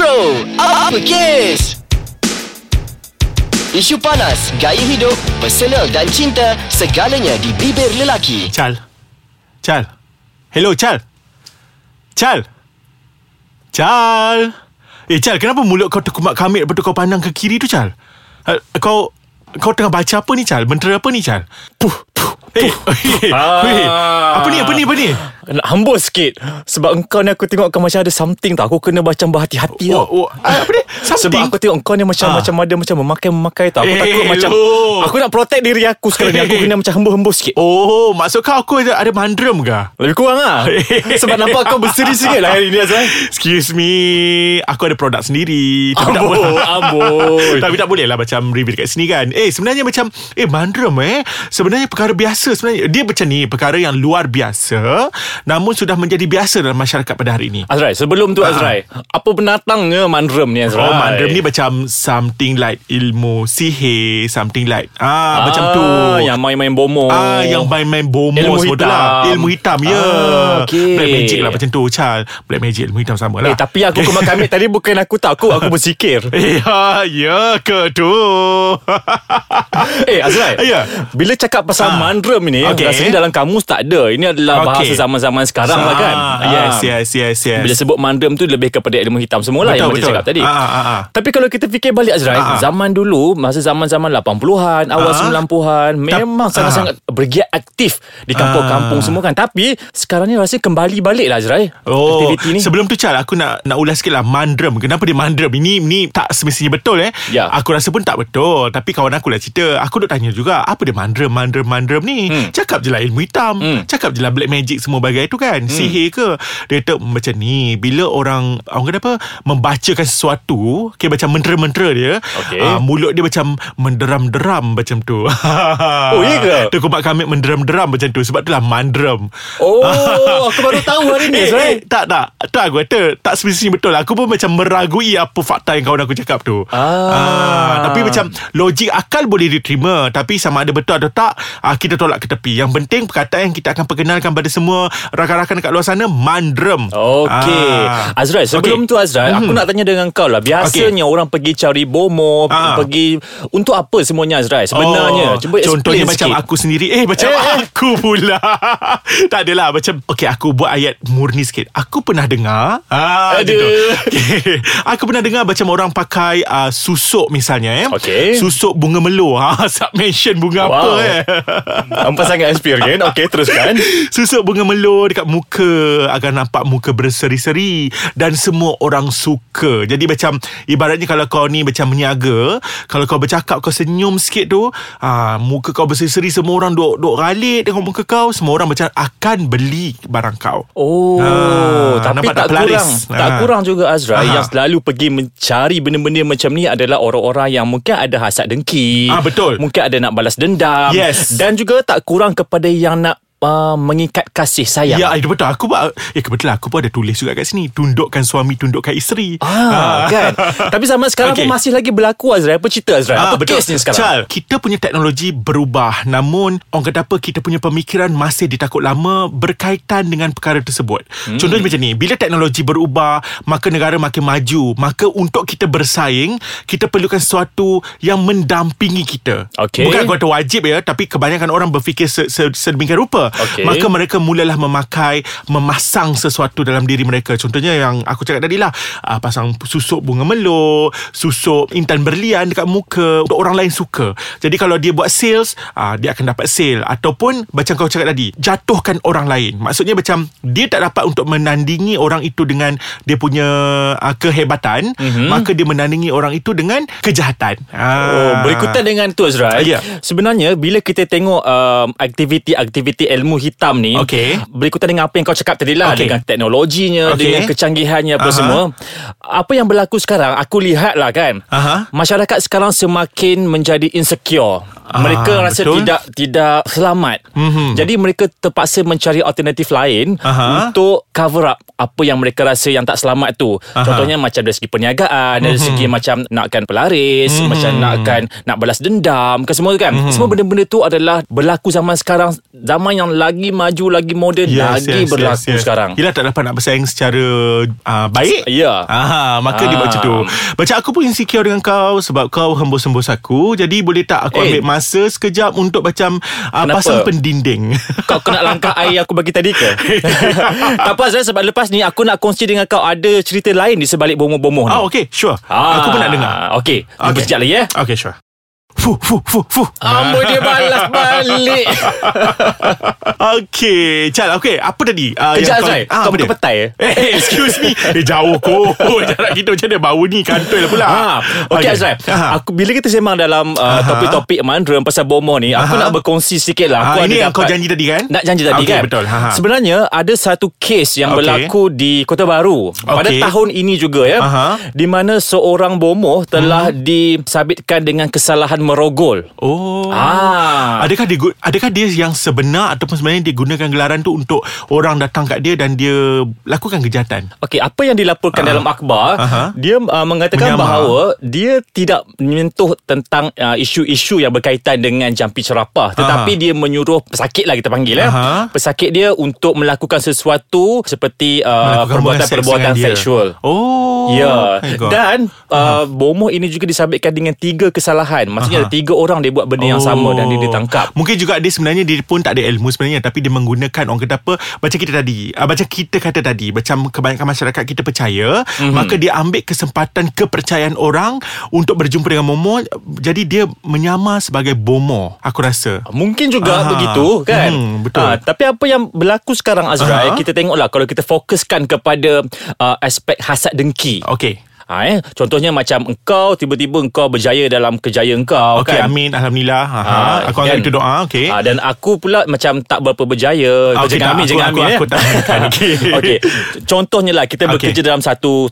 Bro, Ape Kes. Isu panas, gaya hidup, personal dan cinta, segalanya di bibir lelaki. Chal. Hello, Chal. Chal, kenapa mulut kau terkumat kamit lepas tu kau pandang ke kiri tu, Chal? Kau tengah baca apa ni, Chal? Bentera apa ni, Chal? Apa ni? Nak hembus sikit. Sebab engkau ni aku tengok kau macam ada something tau. Aku kena baca berhati-hati tau. Apa ni? Sebab aku tengok engkau ni macam memakai-memakai tau. Aku takut macam aku nak protect diri aku sekarang ni. Aku kena macam hembus sikit. Oh, maksud kau aku ada mandram ke? Lebih kurang lah. Sebab nampak kau berseri sikit lah hari ni, Azrael. Excuse me, aku ada produk sendiri. Tapi tak boleh lah macam review dekat sini kan. Sebenarnya macam mandram sebenarnya perkara biasa sebenarnya. Dia macam ni, perkara yang luar biasa namun sudah menjadi biasa dalam masyarakat pada hari ini. Azrai, sebelum tu Azrai, apa binatangnya mandram ni, Azrai? Mandram ni macam something like ilmu sihir, something like macam tu. Yang main-main bomo. Ilmu hitam. Ya. Okay. Black magic lah macam tu, Chal. Black magic, ilmu hitam sama lah. Tapi aku kemak kami tadi bukan aku tak. Aku bersikir. Ya ke tu? Azrai. Yeah. Bila cakap pasal mandram ni, rasanya dalam kamus tak ada. Ini adalah bahasa zaman-zaman sekarang lah kan. Yes. Bila sebut mandram tu lebih kepada ilmu hitam semualah, yang macam cakap tadi. Tapi kalau kita fikir balik, Azrai, zaman dulu, masa zaman-zaman 80-an, awal 90-an, memang sangat-sangat bergiat aktif di kampung-kampung semua kan. Tapi sekarang ni rasanya kembali balik lah, Azrai, aktiviti ni. Sebelum tu, Chal, aku nak ulas sikit lah mandram. Kenapa dia mandram? Ini tak semestinya betul . Aku rasa pun tak betul. Tapi kawan aku lah cerita. Aku duk tanya juga, apa dia mandram ni? Cakap je lah ilmu hitam. Cakap je lah black magic semua bagai tu kan. Sihir ke? Dia tak macam ni. Bila orang kata apa, membacakan sesuatu, macam mentera-mentera dia, mulut dia macam menderam-deram macam tu. Oh, iya ke? Terkumat kami menderam-deram macam tu. Sebab itulah mandram. Oh, aku baru tahu hari ni. Tak, aku kata tak semestinya betul. Aku pun macam meragui apa fakta yang kawan aku cakap tu. Tapi macam logik akal boleh diterima. Tapi sama ada betul atau tak, kita tolak ke tepi. Yang penting perkataan yang kita akan perkenalkan pada semua rakan-rakan dekat luar sana, mandram. Azrai, sebelum tu Azrai, aku nak tanya dengan kau lah. Biasanya orang pergi cari bomo, pergi untuk apa semuanya, Azrai? Sebenarnya cuba contohnya sikit. Macam aku sendiri, aku pula. Tak adalah macam aku buat ayat murni sikit. Aku pernah dengar gitu. Aku pernah dengar macam orang pakai susuk misalnya. Susuk bunga melo. Mention bunga apa nampak sangat experience. Teruskan. Susuk bunga melo dekat muka agar nampak muka berseri-seri dan semua orang suka. Jadi macam ibaratnya kalau kau ni macam meniaga, kalau kau bercakap kau senyum sikit tu, muka kau berseri-seri, semua orang duk ralik tengok muka kau, semua orang macam akan beli barang kau. Tapi tak kurang juga, Azrai, yang selalu pergi mencari benda-benda macam ni adalah orang-orang yang mungkin ada hasad dengki. Betul. Mungkin ada nak balas dendam. Yes. Dan juga tak kurang kepada yang nak mengikat kasih sayang. Ya, betul. Kebetulan aku pun ada tulis juga kat sini, tundukkan suami, tundukkan isteri. Kan. Tapi zaman sekarang pun masih lagi berlaku, Azrai. Apa cerita, Azrai? Apa kes ni sekarang? Chal, kita punya teknologi berubah, namun orang kata apa, kita punya pemikiran masih ditakut lama berkaitan dengan perkara tersebut. Contohnya macam ni, bila teknologi berubah, maka negara makin maju, maka untuk kita bersaing, kita perlukan sesuatu yang mendampingi kita. Bukan kata wajib tapi kebanyakan orang berfikir sedemikian rupa. Maka mereka mulalah memasang sesuatu dalam diri mereka. Contohnya yang aku cakap tadi lah, pasang susuk bunga melo, susuk intan berlian dekat muka untuk orang lain suka. Jadi kalau dia buat sales, dia akan dapat sale. Ataupun macam kau cakap tadi, jatuhkan orang lain. Maksudnya macam dia tak dapat untuk menandingi orang itu dengan dia punya kehebatan, maka dia menandingi orang itu dengan kejahatan. Berikutan dengan tu, Azrai, sebenarnya bila kita tengok aktiviti ilmu hitam ni, berikutan dengan apa yang kau cakap tadi lah, dengan teknologinya, dengan kecanggihannya, apa semua. Apa yang berlaku sekarang, aku lihat lah kan, masyarakat sekarang semakin menjadi insecure. mereka rasa betul? tidak selamat. Jadi mereka terpaksa mencari alternatif lain untuk cover up apa yang mereka rasa yang tak selamat tu. Contohnya macam dari segi perniagaan, dari segi macam nakkan pelaris, macam nak balas dendam ke semua kan. Semua benda-benda tu adalah berlaku zaman sekarang, zaman yang lagi maju, lagi moden, lagi berlaku sekarang. Yelah, tak dapat nak bersaing secara baik. Ya. Maka dia buat macam tu. Macam aku pun insecure dengan kau sebab kau hembus-hembus aku. Jadi boleh tak aku ambil masa sekejap untuk macam pasang pendinding? Kau kena langkah air aku bagi tadi ke? Tak apa Azrael, sebab lepas ni aku nak kongsi dengan kau ada cerita lain di sebalik bomoh-bomoh ni. Okay, sure. Aku pun nak dengar. Okay. Bersekejap lagi ya. Okay, sure. Fuh. Ambo dia balas balik. Okay, Chal. Okay, apa tadi? Kejap Azrael. Kau pakai petai ya? Excuse me. Jauh kot. Jarak kita macam mana? Bau ni kantoi lah pula. Okay Azrael. Aku, bila kita sembang dalam topik-topik Mandarin pasal bomoh ni, aku nak berkongsi sikit lah. Ini yang kau janji tadi kan? Nak janji tadi kan? Betul. Sebenarnya ada satu kes yang berlaku di Kota Baru pada tahun ini juga ya. Di mana seorang bomoh telah disabitkan dengan kesalahan merogol. Adakah dia yang sebenar ataupun sebenarnya dia gunakan gelaran tu untuk orang datang kat dia dan dia lakukan kejahatan? Okey, apa yang dilaporkan dalam akhbar, dia mengatakan bahawa dia tidak menyentuh tentang isu-isu yang berkaitan dengan jampi cerapah, tetapi dia menyuruh pesakit lah kita panggil pesakit dia untuk melakukan sesuatu seperti perbuatan seksual. Dan bomoh ini juga disabitkan dengan 3 kesalahan. Maksudnya ada 3 orang dia buat benda yang sama dan dia ditangkap. Mungkin juga dia sebenarnya dia pun tak ada ilmu sebenarnya, tapi dia menggunakan orang kata apa, macam kita kata tadi, macam kebanyakan masyarakat kita percaya, maka dia ambil kesempatan kepercayaan orang untuk berjumpa dengan bomoh. Jadi dia menyamar sebagai bomoh, aku rasa. Mungkin juga begitu kan. Betul. Tapi apa yang berlaku sekarang Azrael, kita tengoklah kalau kita fokuskan kepada aspek hasad dengki. Okay. Contohnya macam engkau tiba-tiba engkau berjaya dalam kerjaya engkau. Okay, kan? Amin, alhamdulillah. Aku anggap itu doa. Okay. Dan aku pula macam tak berapa berjaya. Jangan amin. Okay. Contohnya lah kita bekerja dalam satu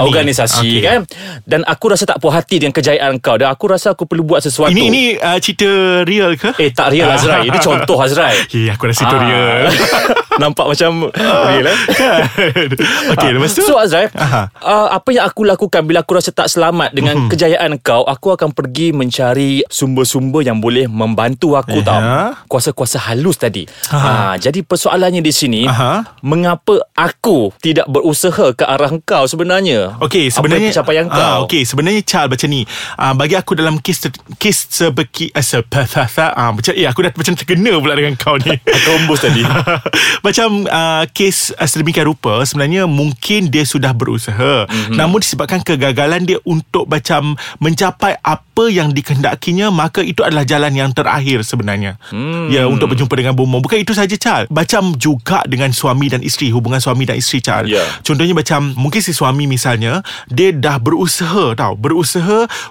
organisasi kan. Dan aku rasa tak puas hati dengan kejayaan kau. Dan aku rasa aku perlu buat sesuatu. Ini cerita real ke? Tak real Azrael. Ini contoh Azrael. Aku rasa itu real. Nampak macam real kan? Okay, lepas tu? So Azrael, apa yang aku lakukan bila aku rasa tak selamat dengan kejayaan kau, aku akan pergi mencari sumber-sumber yang boleh membantu aku tau. Kuasa-kuasa halus tadi. Jadi persoalannya di sini, mengapa aku tidak berusaha ke arah kau sebenarnya? Okey, sebenarnya apa pencapaian kau? Okey, sebenarnya Chal macam ni. Bagi aku dalam kes terkena pula dengan kau ni. Aku hembus tadi. Macam kes sedemikian rupa, sebenarnya mungkin dia sudah berusaha. Namun disebabkan kegagalan dia untuk macam mencapai apa yang dikehendakinya, maka itu adalah jalan yang terakhir sebenarnya. Ya, untuk berjumpa dengan bomoh. Bukan itu saja Chal, macam juga dengan suami dan isteri, hubungan suami dan isteri Chal. Contohnya macam mungkin si suami misalnya, dia dah berusaha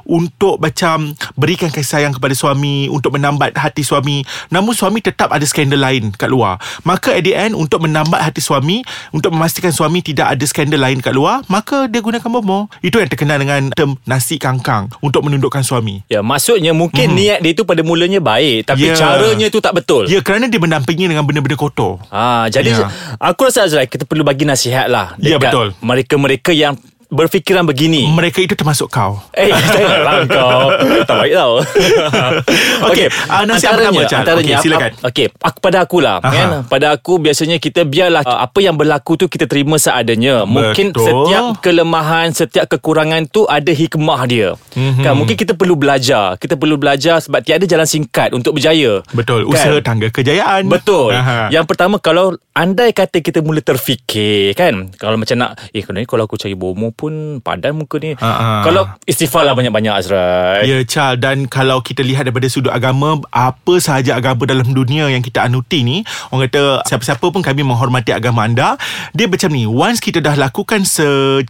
untuk macam berikan kasih sayang kepada suami, untuk menambat hati suami. Namun suami tetap ada skandal lain kat luar. Maka at the end, untuk menambat hati suami, untuk memastikan suami tidak ada skandal lain kat luar, maka dia gunakan bomoh. Itu yang terkenal dengan term nasi kangkang, untuk menundukkan suami. Ya, maksudnya mungkin niat dia tu pada mulanya baik, tapi caranya tu tak betul. Ya, kerana dia mendampingi dengan benda-benda kotor. Jadi aku rasa Azrael, kita perlu bagi nasihat lah dekat mereka-mereka yang berfikiran begini. Mereka itu termasuk kau. Janganlah kau. Tak baik tau. Okay. Antaranya okay, silakan. Okay, pada aku biasanya kita biarlah apa yang berlaku tu kita terima seadanya. Mungkin setiap kelemahan, setiap kekurangan tu ada hikmah dia. Kan, mungkin kita perlu belajar sebab tiada jalan singkat untuk berjaya. Betul. Kan? Usaha tangga kejayaan. Betul. Yang pertama, kalau andai kata kita mula terfikir kan, kalau macam nak kalau aku cari bomoh pun padan muka ni. Kalau istighfarlah banyak-banyak Azrael. Ya Chal, dan kalau kita lihat daripada sudut agama, apa sahaja agama dalam dunia yang kita anuti ni, orang kata siapa-siapa pun kami menghormati agama anda. Dia macam ni, once kita dah lakukan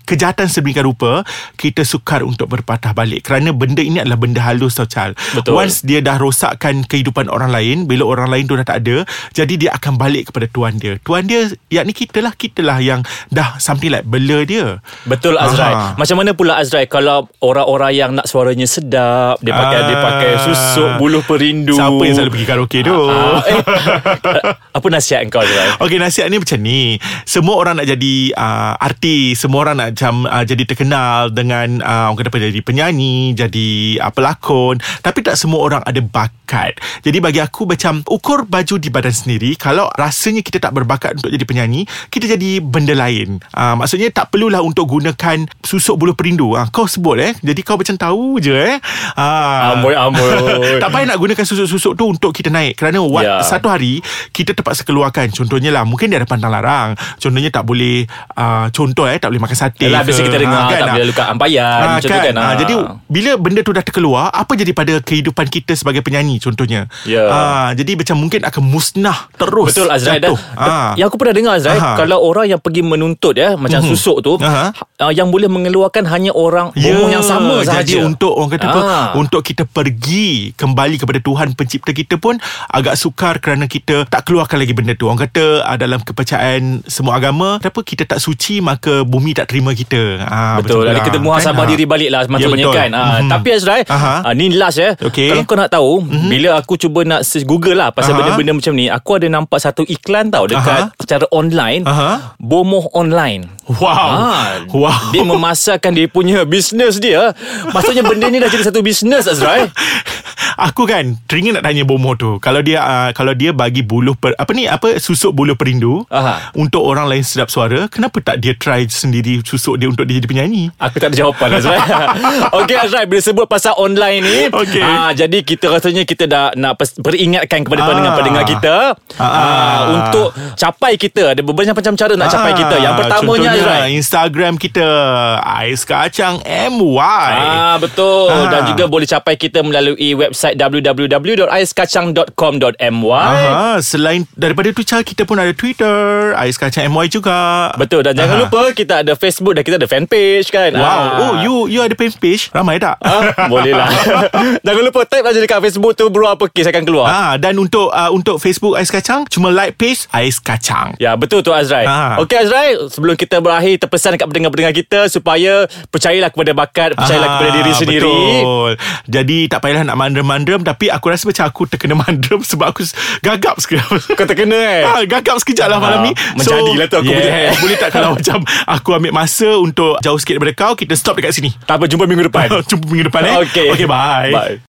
kejahatan sedemikian rupa, kita sukar untuk berpatah balik, kerana benda ini adalah benda halus tau Chal. Betul. Once dia dah rosakkan kehidupan orang lain, bila orang lain tu dah tak ada, jadi dia akan balik kepada Tuhan dia. Tuhan dia, yakni kita lah yang dah something like bela dia. Betul betul Azrael. Macam mana pula Azrael kalau orang-orang yang nak suaranya sedap, dia pakai dia pakai susuk buluh perindu. Siapa yang selalu pergi karaoke tu? Apa nasihat engkau Azrael? Okey, nasihat ni macam ni. Semua orang nak jadi artis, semua orang nak macam jadi terkenal dengan orang kata apa, jadi penyanyi, jadi pelakon, tapi tak semua orang ada bakat. Jadi bagi aku macam ukur baju di badan sendiri. Kalau rasanya kita tak berbakat untuk jadi penyanyi, kita jadi benda lain. Maksudnya tak perlulah untuk gunakan susuk buluh perindu. Kau sebut jadi kau macam tahu je amboi. Tak payah nak gunakan susuk-susuk tu untuk kita naik. Kerana satu hari kita terpaksa keluarkan. Contohnya lah, mungkin dia ada pantang larang. Contohnya tak boleh tak boleh makan sate. Yalah, biasa kita dengar tak boleh lukat ampayan macam tu kan. Jadi bila benda tu dah terkeluar, apa jadi pada kehidupan kita sebagai penyanyi contohnya? Jadi macam mungkin akan musnah terus. Betul Azrael. Yang aku pernah dengar Azrael, kalau orang yang pergi menuntut macam susuk tu, yang boleh mengeluarkan hanya orang umum yang sama sahaja. Jadi untuk orang kata apa, untuk kita pergi kembali kepada Tuhan pencipta kita pun agak sukar, kerana kita tak keluarkan lagi benda tu. Orang kata dalam kepercayaan semua agama, kenapa kita tak suci maka bumi tak terima kita. Betul. Jadi kita muhasabah diri balik lah maksudnya kan. Tapi Azrael, ni last okay. Kalau kau nak tahu, bila aku cuba nak Google lah pasal benda-benda macam ni, aku ada nampak satu iklan tau dekat secara online, bomoh online. Wow. Dia memasarkan dia punya bisnes dia. Maksudnya benda ni dah jadi satu bisnes Azrael. Aku kan teringin nak tanya bomoh tu, kalau dia bagi susuk buluh perindu untuk orang lain sedap suara, kenapa tak dia try sendiri susuk dia untuk dia jadi penyanyi? Aku tak ada jawapan Azrael. Okey Azrail, bila sebut pasal online ni, jadi kita rasanya kita dah nak peringatkan kepada pendengar-pendengar kita untuk capai kita. Ada berbagai macam cara nak capai kita. Yang pertamanya Azrail, Instagram kita aiskacang.my. Betul. Dan juga boleh capai kita melalui website www.aiskacang.com.my. Selain daripada tu, kita pun ada Twitter aiskacang.my juga. Betul. Dan jangan lupa kita ada Facebook dan kita ada fanpage kan. Oh, you ada fanpage? Ramai tak? Boleh lah. Jangan lupa type aja dekat Facebook tu, Bro Ape Kes akan keluar. Dan untuk Facebook Ais Kacang, cuma like page Ais Kacang. Ya, betul tu Azrael. Okey Azrail, sebelum kita berakhir, terpesan dekat pendengar-pendengar kita supaya percayalah kepada bakat, percayalah kepada diri sendiri. Betul. Jadi tak payahlah nak mandrem, tapi aku rasa macam aku terkena mandrem sebab aku gagap sekejap. Kau terkena gagap sekejap lah malam ni. Menjadilah tu aku punya. Boleh tak kalau macam aku ambil masa untuk jauh sikit daripada kau, kita stop dekat sini? Tak apa, jumpa minggu depan. Okay, bye.